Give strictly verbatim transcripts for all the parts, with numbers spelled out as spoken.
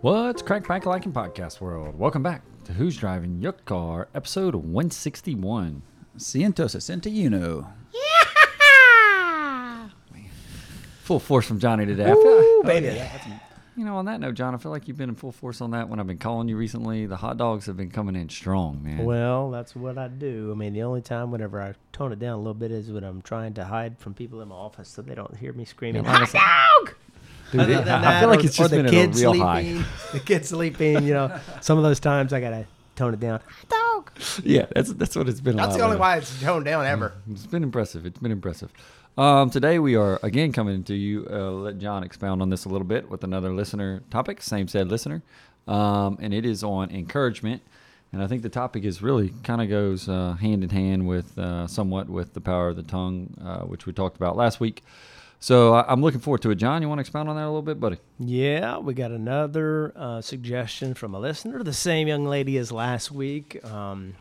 What's crack, crack, like in podcast world? Welcome back to Who's Driving Your Car, episode one sixty-one. Cientos a centuno. Yeah! Full force from Johnny today. Ooh, I, baby. Oh, yeah. You know, on that note, John, I feel like you've been in full force on that when I've been calling you recently. The hot dogs have been coming in strong, man. Well, that's what I do. I mean, the only time whenever I tone it down a little bit is when I'm trying to hide from people in my office so they don't hear me screaming, man, hot dog! Dude, Other than that, I feel like or, it's just been a real sleeping, high. The kid's sleeping, you know. Some of those times I got to tone it down. Dog. Yeah, that's that's what it's been that's a That's the only of. Why it's toned down ever. It's been impressive. It's been impressive. Um, today we are, again, coming to you. Uh, let John expound on this a little bit with another listener topic, same said listener. Um, and it is on encouragement. And I think the topic is really kind of goes uh, hand in hand with uh, somewhat with the power of the tongue, uh, which we talked about last week. So I'm looking forward to it. John, you want to expound on that a little bit, buddy? Yeah, we got another uh, suggestion from a listener, the same young lady as last week, um,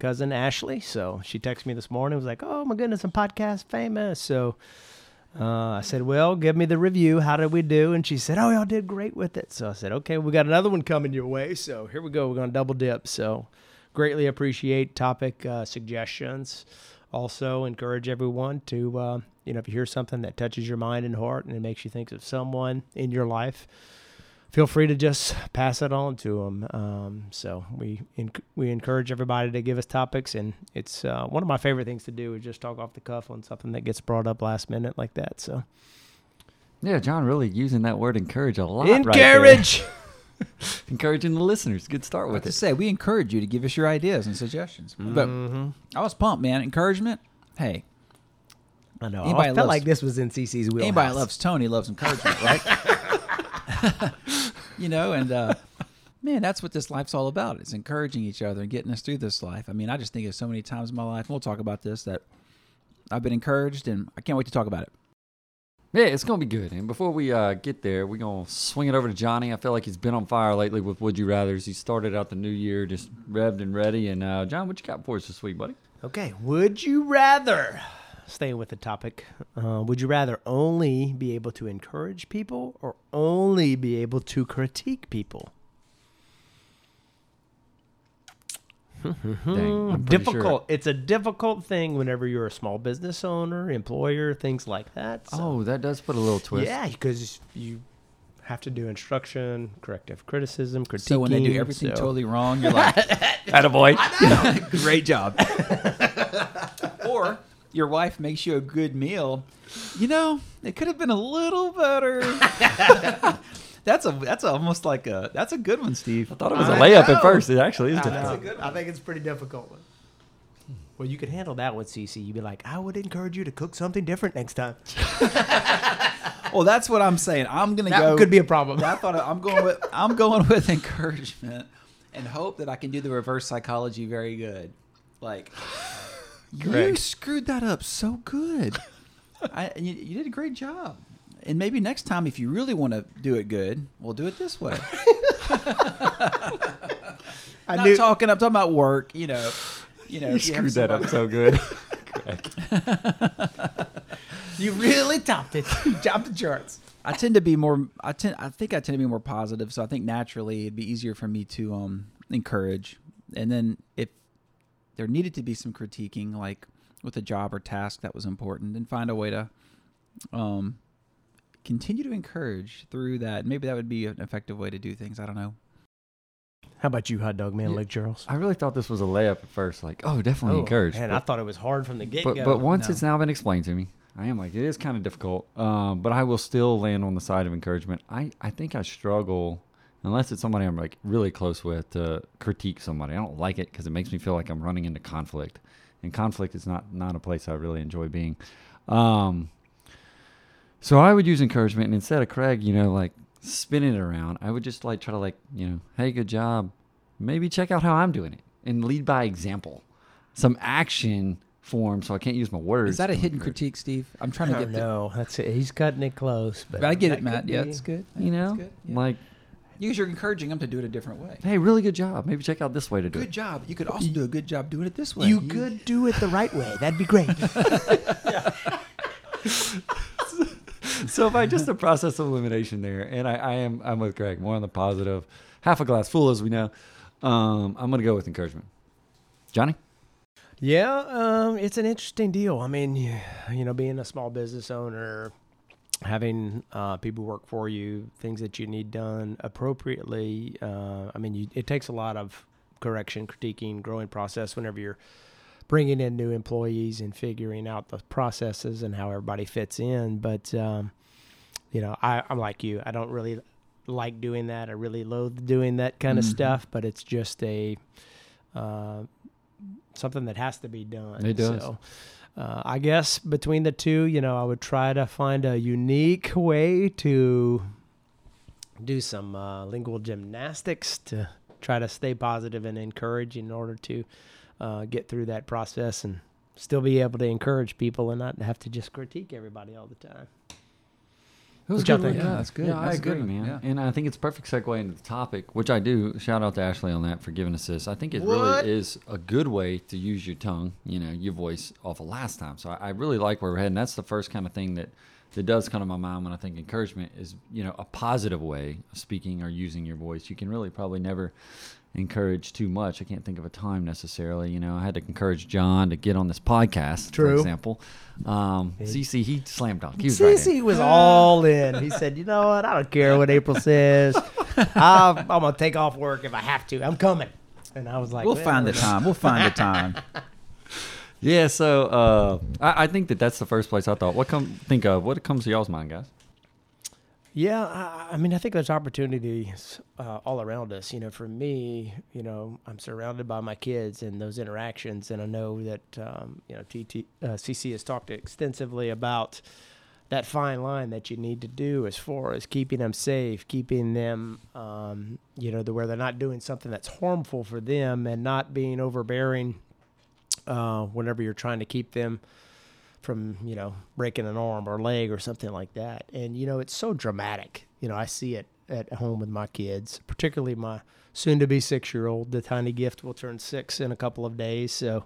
Cousin Ashley. So she texted me this morning, was like, oh, my goodness, I'm podcast famous. So uh, I said, well, give me the review. How did we do? And she said, oh, y'all did great with it. So I said, okay, we got another one coming your way. So here we go. We're going to double dip. So greatly appreciate topic uh, suggestions. Also encourage everyone to, uh, you know, if you hear something that touches your mind and heart and it makes you think of someone in your life, feel free to just pass it on to them. Um, so we inc- we encourage everybody to give us topics, and it's uh, one of my favorite things to do is just talk off the cuff on something that gets brought up last minute like that. So yeah, John really using that word encourage a lot. Encourage. Right there. Encouraging the listeners. Good start with I have it. To say, we encourage you to give us your ideas and suggestions. But mm-hmm. I was pumped, man. Encouragement. Hey, I know. I felt loves, like this was in C C's wheelhouse. Anybody loves Tony loves encouragement, right? You know, and uh, man, that's what this life's all about. It's encouraging each other and getting us through this life. I mean, I just think of so many times in my life. And we'll talk about this that I've been encouraged, and I can't wait to talk about it. Yeah, it's going to be good. And before we uh, get there, we're going to swing it over to Johnny. I feel like he's been on fire lately with Would You Rathers. He started out the new year just revved and ready. And, uh, John, what you got for us this week, buddy? Okay, would you rather, staying with the topic, uh, would you rather only be able to encourage people or only be able to critique people? Dang, I'm difficult. Sure. It's a difficult thing whenever you're a small business owner, employer, things like that. So. Oh, that does put a little twist. Yeah, because you have to do instruction, corrective criticism, critiquing. So when they do everything so. totally wrong, you're like, attaboy. I know. Great job. Or your wife makes you a good meal. You know, it could have been a little better. That's a that's almost like a that's a good one, Steve. I thought it was I a layup know. At first. It actually is I difficult. Know. That's a good one. I think it's a pretty difficult one. Well, you could handle that one, C C. You'd be like, I would encourage you to cook something different next time. Well, that's what I'm saying. I'm gonna that go. That could be a problem. I thought I'm going with I'm going with encouragement and hope that I can do the reverse psychology very good. Like, you screwed that up so good. I you, you did a great job. And maybe next time, if you really want to do it good, we'll do it this way. I'm not knew. talking. I'm talking about work. You know, you know. You screwed that up so good. You really topped it. You topped the charts. I tend to be more. I tend. I think I tend to be more positive. So I think naturally it'd be easier for me to um, encourage. And then if there needed to be some critiquing, like with a job or task that was important, then find a way to. Um, Continue to encourage through that. Maybe that would be an effective way to do things. I don't know. How about you, hot dog man, yeah. Lake Charles? I really thought this was a layup at first. Like, oh, definitely oh, encouraged. And I thought it was hard from the get-go. But, but once no. it's now been explained to me, I am like, it is kind of difficult. Um, but I will still land on the side of encouragement. I, I think I struggle, unless it's somebody I'm like really close with, to critique somebody. I don't like it because it makes me feel like I'm running into conflict. And conflict is not, not a place I really enjoy being. Um, so I would use encouragement. And instead of Craig, you know, like, spinning it around, I would just like try to like, you know, hey, good job. Maybe check out how I'm doing it and lead by example. Some action form, so I can't use my words. Is that a hidden critique, Steve? I'm trying to get no. That's it. He's cutting it close, but, but I get it, Matt. Yeah, it's good. You know, good. Yeah. Like because you're encouraging them to do it a different way. Hey, really good job. Maybe check out this way to do it. Good job. You could also do a good job doing it this way. You, you could do it the right way. That'd be great. So if I just the process of elimination there, and I, I am I'm with Greg more on the positive, half a glass full as we know. Um, I'm gonna go with encouragement, Johnny. Yeah, um, it's an interesting deal. I mean, you know, being a small business owner, having uh, people work for you, things that you need done appropriately. Uh, I mean, you, it takes a lot of correction, critiquing, growing process whenever you're bringing in new employees and figuring out the processes and how everybody fits in. But, um, you know, I, I'm like you. I don't really like doing that. I really loathe doing that kind mm-hmm. of stuff, but it's just a uh, something that has to be done. It does. So, uh, I guess between the two, you know, I would try to find a unique way to do some uh, lingual gymnastics to try to stay positive and encourage in order to Uh, get through that process and still be able to encourage people and not have to just critique everybody all the time. It was good. Yeah, that's good. Yeah, that's I agree, great, man. Yeah. And I think it's a perfect segue into the topic, which I do. Shout out to Ashley on that for giving us this. I think it what? really is a good way to use your tongue, you know, your voice off of last time. So I, I really like where we're heading. That's the first kind of thing that, that does come to my mind when I think encouragement is, you know, a positive way of speaking or using your voice. You can really probably never encourage too much. I can't think of a time necessarily. You know, I had to encourage John to get on this podcast, True. for example. Um, C C, he slammed dunk. He was right in. was all in. He said, you know what? I don't care what April says. I'm, I'm going to take off work if I have to. I'm coming. And I was like, we'll find the time. We'll find the time. Yeah, so uh, I, I think that that's the first place I thought. What come think of? What comes to y'all's mind, guys? Yeah, I, I mean, I think there's opportunities uh, all around us. You know, for me, you know, I'm surrounded by my kids and those interactions, and I know that um, you know, T T, uh, C C has talked extensively about that fine line that you need to do as far as keeping them safe, keeping them, um, you know, the, where they're not doing something that's harmful for them, and not being overbearing uh, whenever you're trying to keep them from, you know, breaking an arm or leg or something like that. And, you know, it's so dramatic. You know, I see it at home with my kids, particularly my soon-to-be six-year-old. The tiny gift will turn six in a couple of days. So,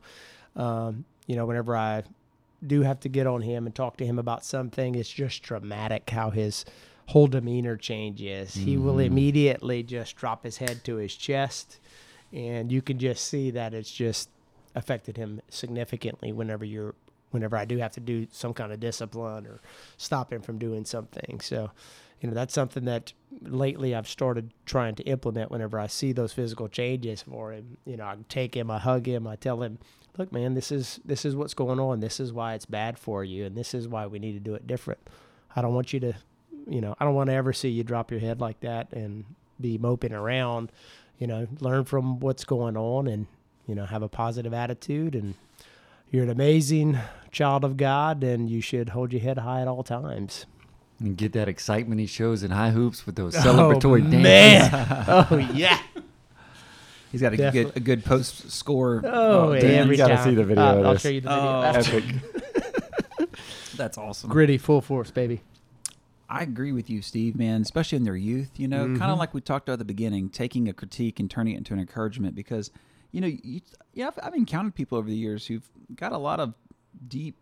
um, you know, whenever I do have to get on him and talk to him about something, it's just dramatic how his whole demeanor changes. Mm-hmm. He will immediately just drop his head to his chest, and you can just see that it's just affected him significantly whenever you're whenever I do have to do some kind of discipline or stop him from doing something. So, you know, that's something that lately I've started trying to implement whenever I see those physical changes for him. You know, I take him, I hug him, I tell him, look, man, this is this is what's going on. This is why it's bad for you, and this is why we need to do it different. I don't want you to, you know, I don't want to ever see you drop your head like that and be moping around. You know, learn from what's going on and, you know, have a positive attitude, and you're an amazing child of God, and you should hold your head high at all times. And get that excitement he shows in high hoops with those celebratory oh, dances. Man. Oh, yeah. He's got a good, a good post score. Oh, oh yeah, you got to see the video. Uh, of I'll this. show you the video. Oh, that's epic. That's awesome. Gritty, full force, baby. I agree with you, Steve, man, especially in their youth. You know, mm-hmm. kind of like we talked about at the beginning, taking a critique and turning it into an encouragement, because You know, you, yeah, I've, I've encountered people over the years who've got a lot of deep,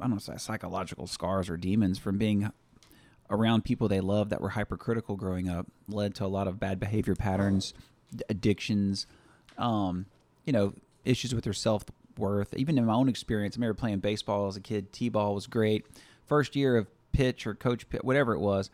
I don't know, psychological scars or demons from being around people they love that were hypercritical growing up, led to a lot of bad behavior patterns, addictions, um, you know, issues with their self-worth. Even in my own experience, I remember playing baseball as a kid. T-ball was great. First year of pitch or coach pitch, whatever it was.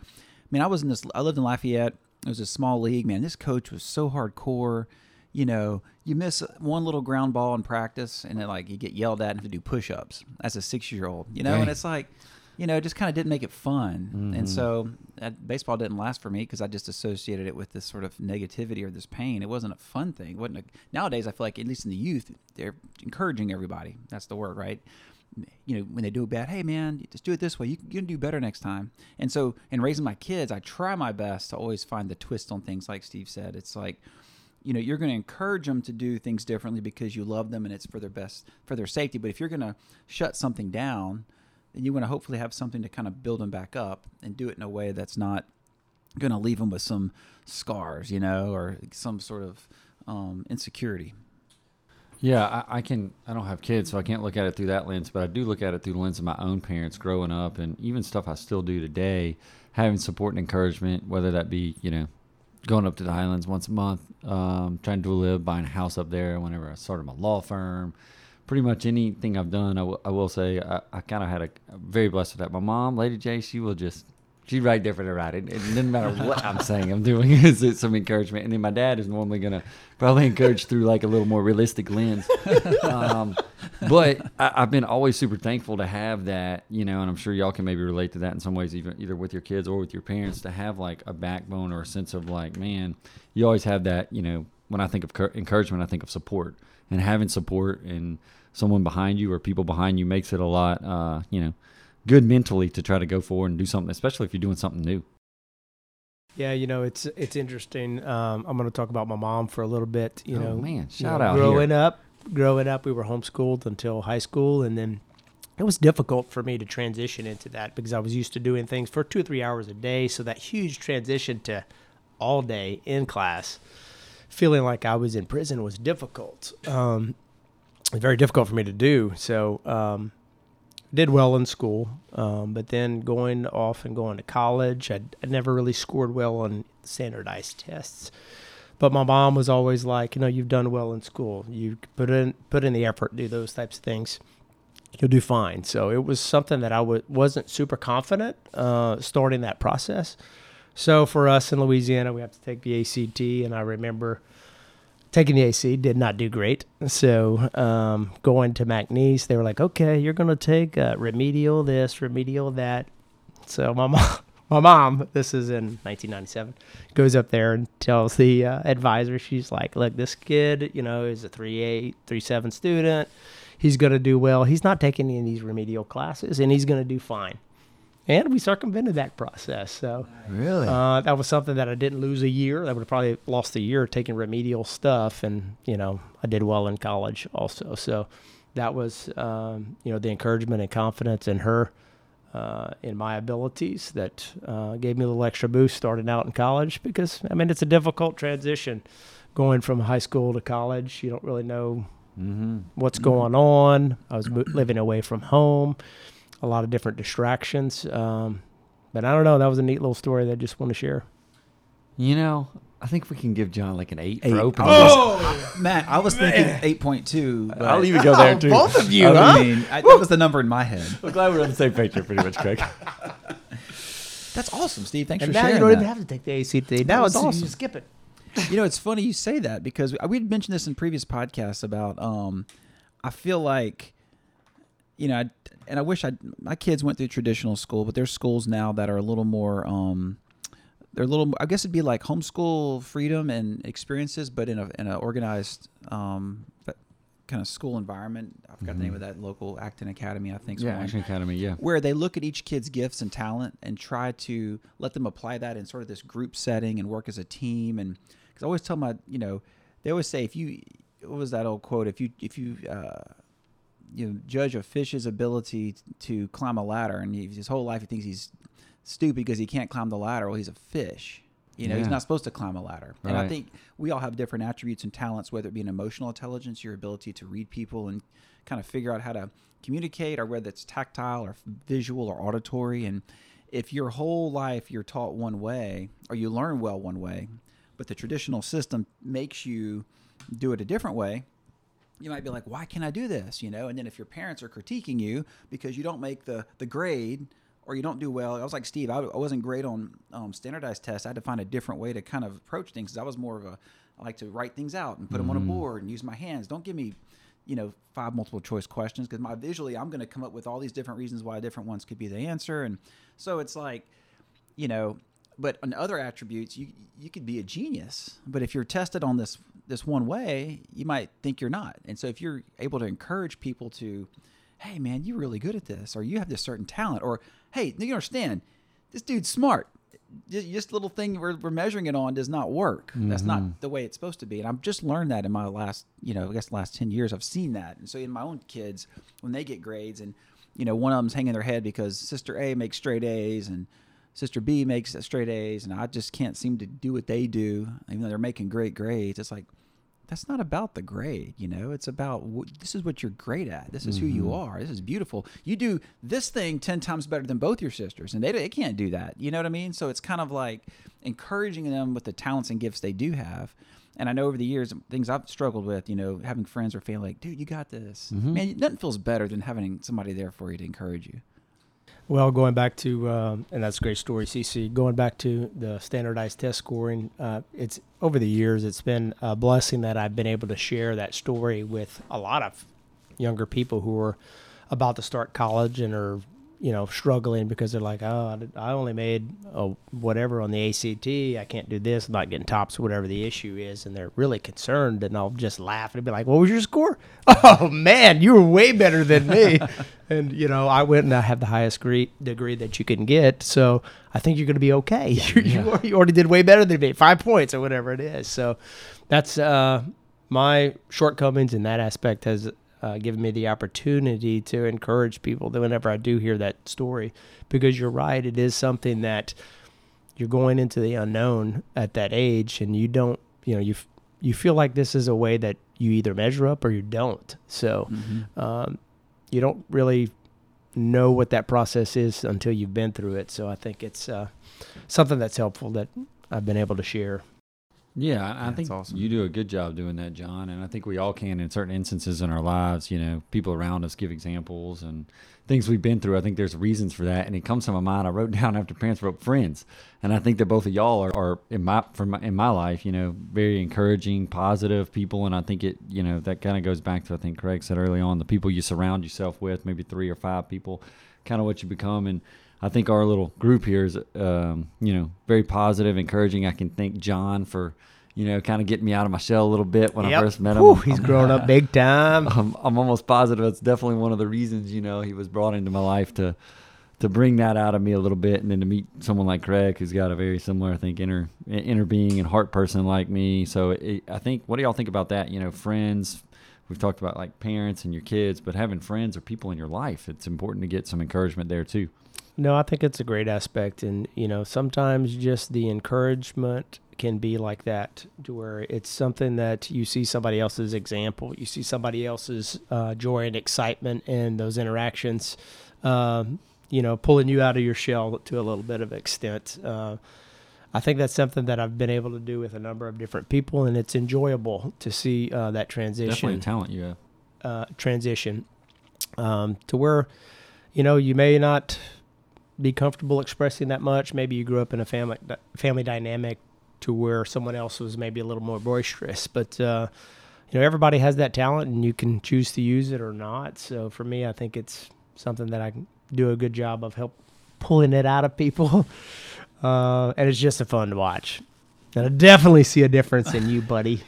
I mean, I was in this, I lived in Lafayette. It was a small league, man. This coach was so hardcore. You know, you miss one little ground ball in practice, and then like you get yelled at and have to do push-ups as a six-year-old. You know, Dang. And it's like, you know, it just kind of didn't make it fun. Mm-hmm. And so uh, baseball didn't last for me because I just associated it with this sort of negativity or this pain. It wasn't a fun thing. It wasn't a, nowadays, I feel like, at least in the youth, they're encouraging everybody. That's the word, right? You know, when they do it bad, hey, man, just do it this way. You can do better next time. And so in raising my kids, I try my best to always find the twist on things like Steve said. It's like, you know, you're going to encourage them to do things differently because you love them and it's for their best, for their safety. But if you're going to shut something down, and you want to hopefully have something to kind of build them back up and do it in a way that's not going to leave them with some scars, you know, or some sort of um, insecurity. Yeah, I, I can. I don't have kids, so I can't look at it through that lens, but I do look at it through the lens of my own parents growing up and even stuff I still do today, having support and encouragement, whether that be, you know, going up to the Highlands once a month, um, trying to live, buying a house up there whenever I started my law firm. Pretty much anything I've done, I, w- I will say, I, I kind of had a I'm very blessed with that. My mom, Lady J, she will just, she's right there for the ride. It, it doesn't matter what I'm saying, I'm doing is it some encouragement. And then my dad is normally going to probably encourage through like a little more realistic lens. Um, but I, I've been always super thankful to have that, you know, and I'm sure y'all can maybe relate to that in some ways, even either with your kids or with your parents, to have like a backbone or a sense of like, man, you always have that, you know. When I think of cur- encouragement, I think of support, and having support and someone behind you or people behind you makes it a lot, uh, you know, good mentally to try to go forward and do something, especially if you're doing something new. Yeah, you know, it's it's interesting. Um, I'm going to talk about my mom for a little bit. You oh, know, man, shout you out. Know, growing here. up, growing up, we were homeschooled until high school, and then it was difficult for me to transition into that because I was used to doing things for two or three hours a day. So that huge transition to all day in class, feeling like I was in prison, was difficult. Um, very difficult for me to do. So um, did well in school, um, but then going off and going to college, I, I never really scored well on standardized tests. But my mom was always like, you know, you've done well in school. You put in put in the effort, do those types of things. You'll do fine. So it was something that I w- wasn't super confident uh, starting that process. So for us in Louisiana, we have to take the A C T, and I remember taking the A C, did not do great. So um, going to MacNeese, they were like, okay, you're going to take uh, remedial this, remedial that. So my mom, my mom, this is in nineteen ninety-seven, goes up there and tells the uh, advisor, she's like, look, this kid, you know, is a three eight, three seven student. He's going to do well. He's not taking any of these remedial classes, and he's going to do fine. And we circumvented that process. So really, uh, that was something that I didn't lose a year. I would have probably lost a year taking remedial stuff. And, you know, I did well in college also. So that was, um, you know, the encouragement and confidence in her, uh, in my abilities that uh, gave me a little extra boost starting out in college because, I mean, it's a difficult transition going from high school to college. You don't really know mm-hmm. what's going on. I was living away from home. A lot of different distractions. Um, but I don't know. That was a neat little story that I just want to share. You know, I think we can give John like an eight, eight. for opening. Oh, this. Matt, I was Man. thinking eight point two. I'll even go there too. Both of you, I huh? mean, I, that was the number in my head. I'm glad we're on the same page here pretty much, Craig. That's awesome, Steve. Thanks and for sharing that. Now you don't even have to take the A C T. Now it's awesome. You skip it. You know, it's funny you say that because we had mentioned this in previous podcasts about, um, I feel like, you know, I, and I wish I my kids went through traditional school, but there's schools now that are a little more, um, they're a little, I guess it'd be like homeschool freedom and experiences, but in a in an organized um, kind of school environment. I forgot mm-hmm. the name of that local Acton Academy, I think. Yeah, Acton Academy, yeah. Where they look at each kid's gifts and talent and try to let them apply that in sort of this group setting and work as a team. And because I always tell my, you know, they always say if you, what was that old quote? If you, if you, uh, you know, judge a fish's ability to climb a ladder, and he, his whole life he thinks he's stupid because he can't climb the ladder. Well, he's a fish. You know, yeah. He's not supposed to climb a ladder. Right. And I think we all have different attributes and talents, whether it be an emotional intelligence, your ability to read people and kind of figure out how to communicate, or whether it's tactile or visual or auditory. And if your whole life you're taught one way, or you learn well one way, but the traditional system makes you do it a different way, you might be like, why can't I do this? You know, and then if your parents are critiquing you because you don't make the, the grade or you don't do well. I was like Steve, I, I wasn't great on um, standardized tests. I had to find a different way to kind of approach things, because I was more of a, I like to write things out and put mm-hmm. them on a board and use my hands. Don't give me, you know, five multiple choice questions, because my visually I'm going to come up with all these different reasons why different ones could be the answer. And so it's like, you know, but on other attributes, you you could be a genius, but if you're tested on this this one way, you might think you're not. And so if you're able to encourage people to, hey man, you're really good at this, or you have this certain talent, or hey, you understand, this dude's smart. This little thing we're, we're measuring it on does not work. Mm-hmm. That's not the way it's supposed to be. And I've just learned that in my last, you know, I guess last ten years, I've seen that. And so in my own kids, when they get grades and, you know, one of them's hanging their head because Sister A makes straight A's and Sister B makes straight A's, and I just can't seem to do what they do, even though they're making great grades. It's like, that's not about the grade, you know. It's about w- this is what you're great at. This is mm-hmm. who you are. This is beautiful. You do this thing ten times better than both your sisters, and they they can't do that. You know what I mean? So it's kind of like encouraging them with the talents and gifts they do have. And I know over the years, things I've struggled with, you know, having friends or family like, dude, you got this. Mm-hmm. Man, nothing feels better than having somebody there for you to encourage you. Well, going back to, um, and that's a great story, C C, going back to the standardized test scoring, uh, it's over the years, it's been a blessing that I've been able to share that story with a lot of younger people who are about to start college and are, you know, struggling because they're like, oh, I only made a whatever on the A C T. I can't do this. I'm not getting tops, whatever the issue is. And they're really concerned, and I'll just laugh and be like, what was your score? Oh, man, you were way better than me. And, you know, I went and I have the highest degree, degree that you can get. So I think you're going to be okay. you, yeah. you already did way better than me, five points or whatever it is. So that's uh, my shortcomings in that aspect has Uh, giving me the opportunity to encourage people that whenever I do hear that story, because you're right, it is something that you're going into the unknown at that age, and you don't, you know, you f- you feel like this is a way that you either measure up or you don't. So mm-hmm. um, you don't really know what that process is until you've been through it. So I think it's uh, something that's helpful that I've been able to share. Yeah, I, I think awesome. You do a good job doing that, John, and I think we all can in certain instances in our lives. You know, people around us give examples and things we've been through. I think there's reasons for that, and it comes to my mind. I wrote down after parents wrote friends, and I think that both of y'all are, are in my from my, in my life, you know, very encouraging, positive people, and I think it, you know, that kind of goes back to I think Craig said early on, the people you surround yourself with, maybe three or five people, kind of what you become. And I think our little group here is, um, you know, very positive, encouraging. I can thank John for, you know, kind of getting me out of my shell a little bit when yep. I first met him. Whew, he's I'm, grown up big time. I'm, I'm almost positive it's definitely one of the reasons, you know, he was brought into my life to to bring that out of me a little bit, and then to meet someone like Craig who's got a very similar, I think, inner inner being and heart person like me. So it, I think, what do y'all think about that? You know, friends. We've talked about like parents and your kids, but having friends or people in your life, it's important to get some encouragement there too. No, I think it's a great aspect. And, you know, sometimes just the encouragement can be like that, to where it's something that you see somebody else's example, you see somebody else's uh, joy and excitement and those interactions, um, you know, pulling you out of your shell to a little bit of extent. Uh, I think that's something that I've been able to do with a number of different people, and it's enjoyable to see uh, that transition. Definitely a talent you have. Uh, transition um, to where, you know, you may not be comfortable expressing that much. Maybe you grew up in a family family dynamic to where someone else was maybe a little more boisterous, but uh, you know, everybody has that talent, and you can choose to use it or not. So for me, I think it's something that I do a good job of help pulling it out of people, uh, and it's just a fun to watch. And I definitely see a difference in you, buddy.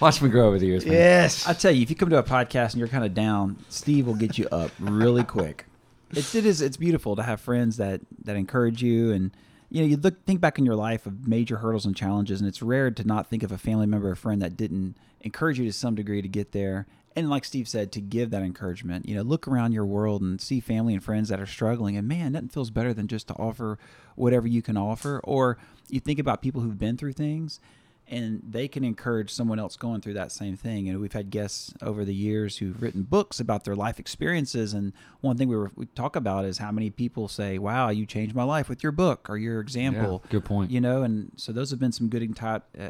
Watch me grow over the years, man. Yes, I tell you, if you come to a podcast and you're kind of down, Steve will get you up really quick. It's it is it's beautiful to have friends that, that encourage you, and you know, you look think back in your life of major hurdles and challenges, and it's rare to not think of a family member or friend that didn't encourage you to some degree to get there. And like Steve said, to give that encouragement. You know, look around your world and see family and friends that are struggling, and man, nothing feels better than just to offer whatever you can offer. Or you think about people who've been through things, and they can encourage someone else going through that same thing. And we've had guests over the years who've written books about their life experiences. And one thing we were we talk about is how many people say, wow, you changed my life with your book or your example. Yeah, good point. You know, and so those have been some good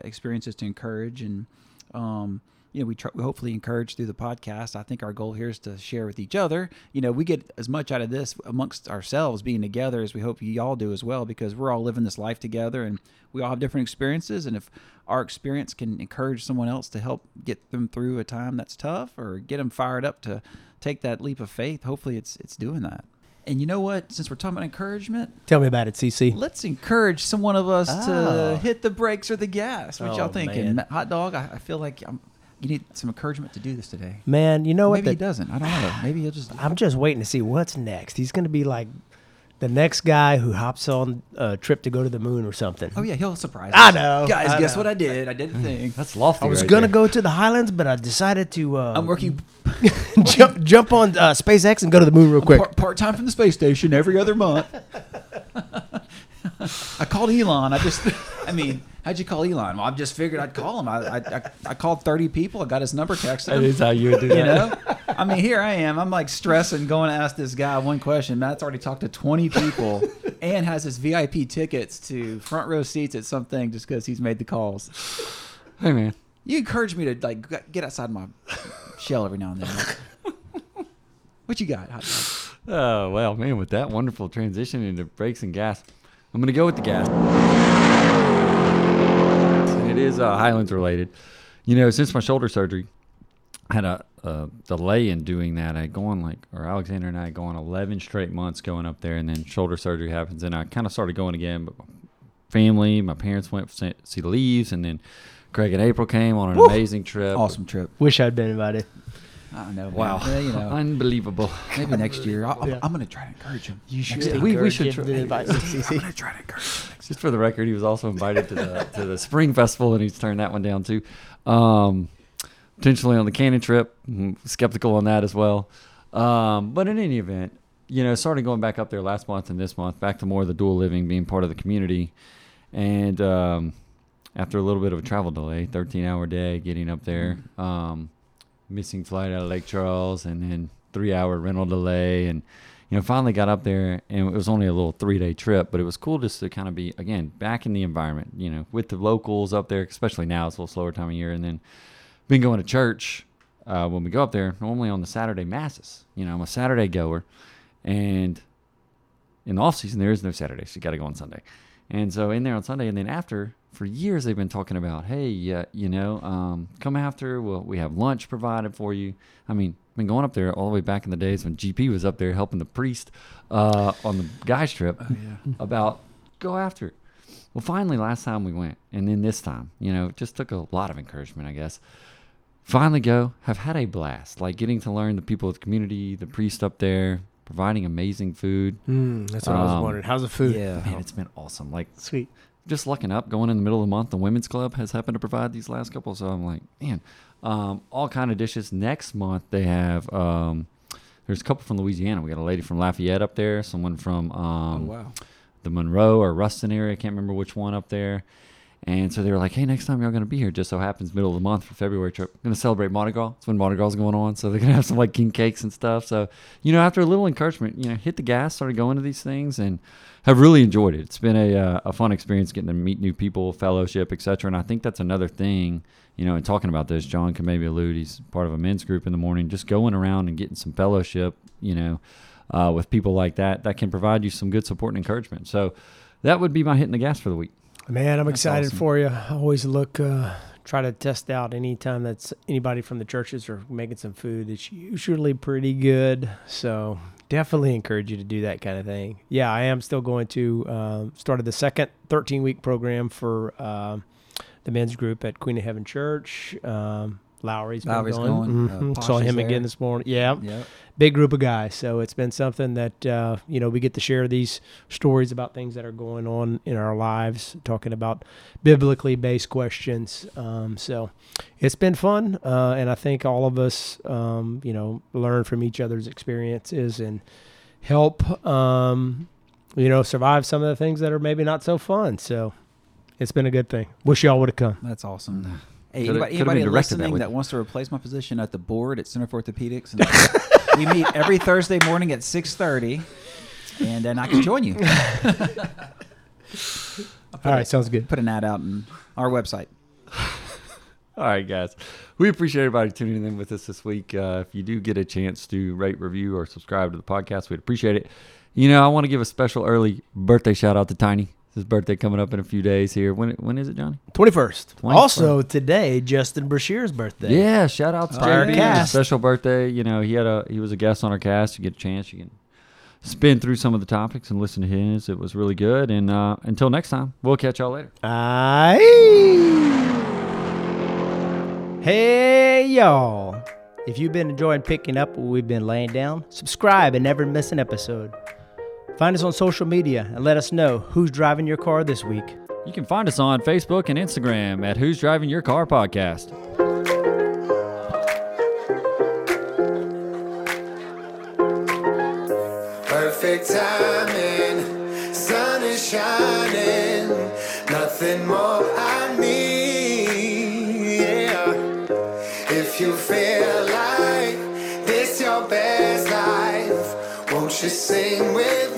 experiences to encourage. And um, you know, we try, hopefully encourage through the podcast. I think our goal here is to share with each other. You know, we get as much out of this amongst ourselves being together as we hope you all do as well, because we're all living this life together and we all have different experiences. And if our experience can encourage someone else to help get them through a time that's tough or get them fired up to take that leap of faith, hopefully it's it's doing that. And you know what? Since we're talking about encouragement, tell me about it, C C. Let's encourage some one of us oh. to hit the brakes or the gas. What oh, y'all thinking? Man. Hot dog. I, I feel like I'm, you need some encouragement to do this today. Man, you know what? Maybe the, he doesn't. I don't know. Maybe he'll just. I'm just waiting to see what's next. He's going to be like the next guy who hops on a trip to go to the moon or something. Oh yeah, he'll surprise us. I know. Guys, I guess know. what I did? I did a thing. That's lofty. I was right going to go to the Highlands, but I decided to. Uh, I'm working. jump jump on uh, SpaceX and go to the moon real quick. Part, part-time from the space station every other month. I called Elon. I just, I mean, how'd you call Elon? Well, I just figured I'd call him. I I, I called thirty people. I got his number, texted him. That is how you would do that. You know? I mean, here I am. I'm like stressing, going to ask this guy one question. Matt's already talked to twenty people and has his V I P tickets to front row seats at something just because he's made the calls. Hey, man. You encourage me to like get outside my shell every now and then. What you got? Oh, well, man, with that wonderful transition into brakes and gas, I'm going to go with the gas. It is uh, Highlands related. You know, since my shoulder surgery, I had a, a delay in doing that. I had gone like, or Alexander and I had gone eleven straight months going up there, and then shoulder surgery happens, and I kind of started going again. But my family, my parents went to see the leaves, and then Greg and April came on an Woo! amazing trip. Awesome trip. Wish I'd been invited. I know. Wow. Yeah, you know. Unbelievable. Maybe next year. I'll, yeah. I'm going to try to encourage him. You should. Yeah, we, we should try to invite him. I'm going to try to encourage him. Just for the record, he was also invited to the to the Spring Festival, and he's turned that one down too. Um, potentially on the Cannon trip. I'm skeptical on that as well. Um, but in any event, you know, started going back up there last month and this month, back to more of the dual living, being part of the community. And... Um, after a little bit of a travel delay, thirteen-hour day getting up there, um, missing flight out of Lake Charles, and then three-hour rental delay, and you know, finally got up there, and it was only a little three-day trip, but it was cool just to kind of be again back in the environment, you know, with the locals up there. Especially now, it's a little slower time of year, and then been going to church uh, when we go up there. Normally on the Saturday masses, you know, I'm a Saturday goer, and in the off season there is no Saturday, so you got to go on Sunday. And so in there on Sunday, and then after, for years they've been talking about, hey, uh, you know, um, come after, we'll, we have lunch provided for you. I mean, been going up there all the way back in the days when G P was up there helping the priest uh, on the guys trip oh, yeah. about go after. Well, finally, last time we went, and then this time, you know, it just took a lot of encouragement, I guess. Finally go, have had a blast, like getting to learn the people of the community, the priest up there, providing amazing food. Mm, that's what um, I was wondering. How's the food? Yeah, man, it's been awesome. Like, sweet. Just lucking up, going in the middle of the month. The women's club has happened to provide these last couple, so I'm like, man, um, all kind of dishes. Next month they have. Um, there's a couple from Louisiana. We got a lady from Lafayette up there. Someone from um, oh, wow. the Monroe or Ruston area. I can't remember which one up there. And so they were like, hey, next time y'all going to be here, just so happens middle of the month for February trip. Going to celebrate Mardi Gras. That's when Mardi Gras is going on. So they're going to have some like king cakes and stuff. So, you know, after a little encouragement, you know, hit the gas, started going to these things and have really enjoyed it. It's been a uh, a fun experience getting to meet new people, fellowship, et cetera. And I think that's another thing, you know, in talking about this, John can maybe allude, he's part of a men's group in the morning, just going around and getting some fellowship, you know, uh, with people like that, that can provide you some good support and encouragement. So that would be my hitting the gas for the week. Man, I'm that's excited awesome. for you. I always look, uh, try to test out anytime that's anybody from the churches are making some food. It's usually pretty good. So definitely encourage you to do that kind of thing. Yeah, I am still going to, uh, started the second thirteen-week program for uh, the men's group at Queen of Heaven Church. Um, Lowry's been Lowry's going. going. Mm-hmm. Uh, Saw him there. again this morning. Yeah. Yep. Big group of guys. So it's been something that, uh, you know, we get to share these stories about things that are going on in our lives, talking about biblically based questions. Um, so it's been fun. Uh, and I think all of us, um, you know, learn from each other's experiences and help, um, you know, survive some of the things that are maybe not so fun. So it's been a good thing. Wish y'all would have come. That's awesome. Hey, could've, anybody, could've anybody listening that, that wants to replace my position at the board at Center for Orthopedics, and like, we meet every Thursday morning at six thirty, and then I can join you. All right, a, sounds good. Put an ad out on our website. All right, guys. We appreciate everybody tuning in with us this week. Uh, if you do get a chance to rate, review, or subscribe to the podcast, we'd appreciate it. You know, I want to give a special early birthday shout-out to Tiny. His birthday coming up in a few days here. When when is it, Johnny? twenty-first. twenty-first. Also today, Justin Brashear's birthday. Yeah, shout out to our cast. Special birthday. You know, he had a he was a guest on our cast. You get a chance, you can spin through some of the topics and listen to his. It was really good. And uh, until next time, we'll catch y'all later. Aye. Hey y'all. If you've been enjoying picking up what we've been laying down, subscribe and never miss an episode. Find us on social media and let us know who's driving your car this week. You can find us on Facebook and Instagram at Who's Driving Your Car Podcast. Perfect timing, sun is shining, nothing more I need. Yeah. If you feel like this your best life, won't you sing with me?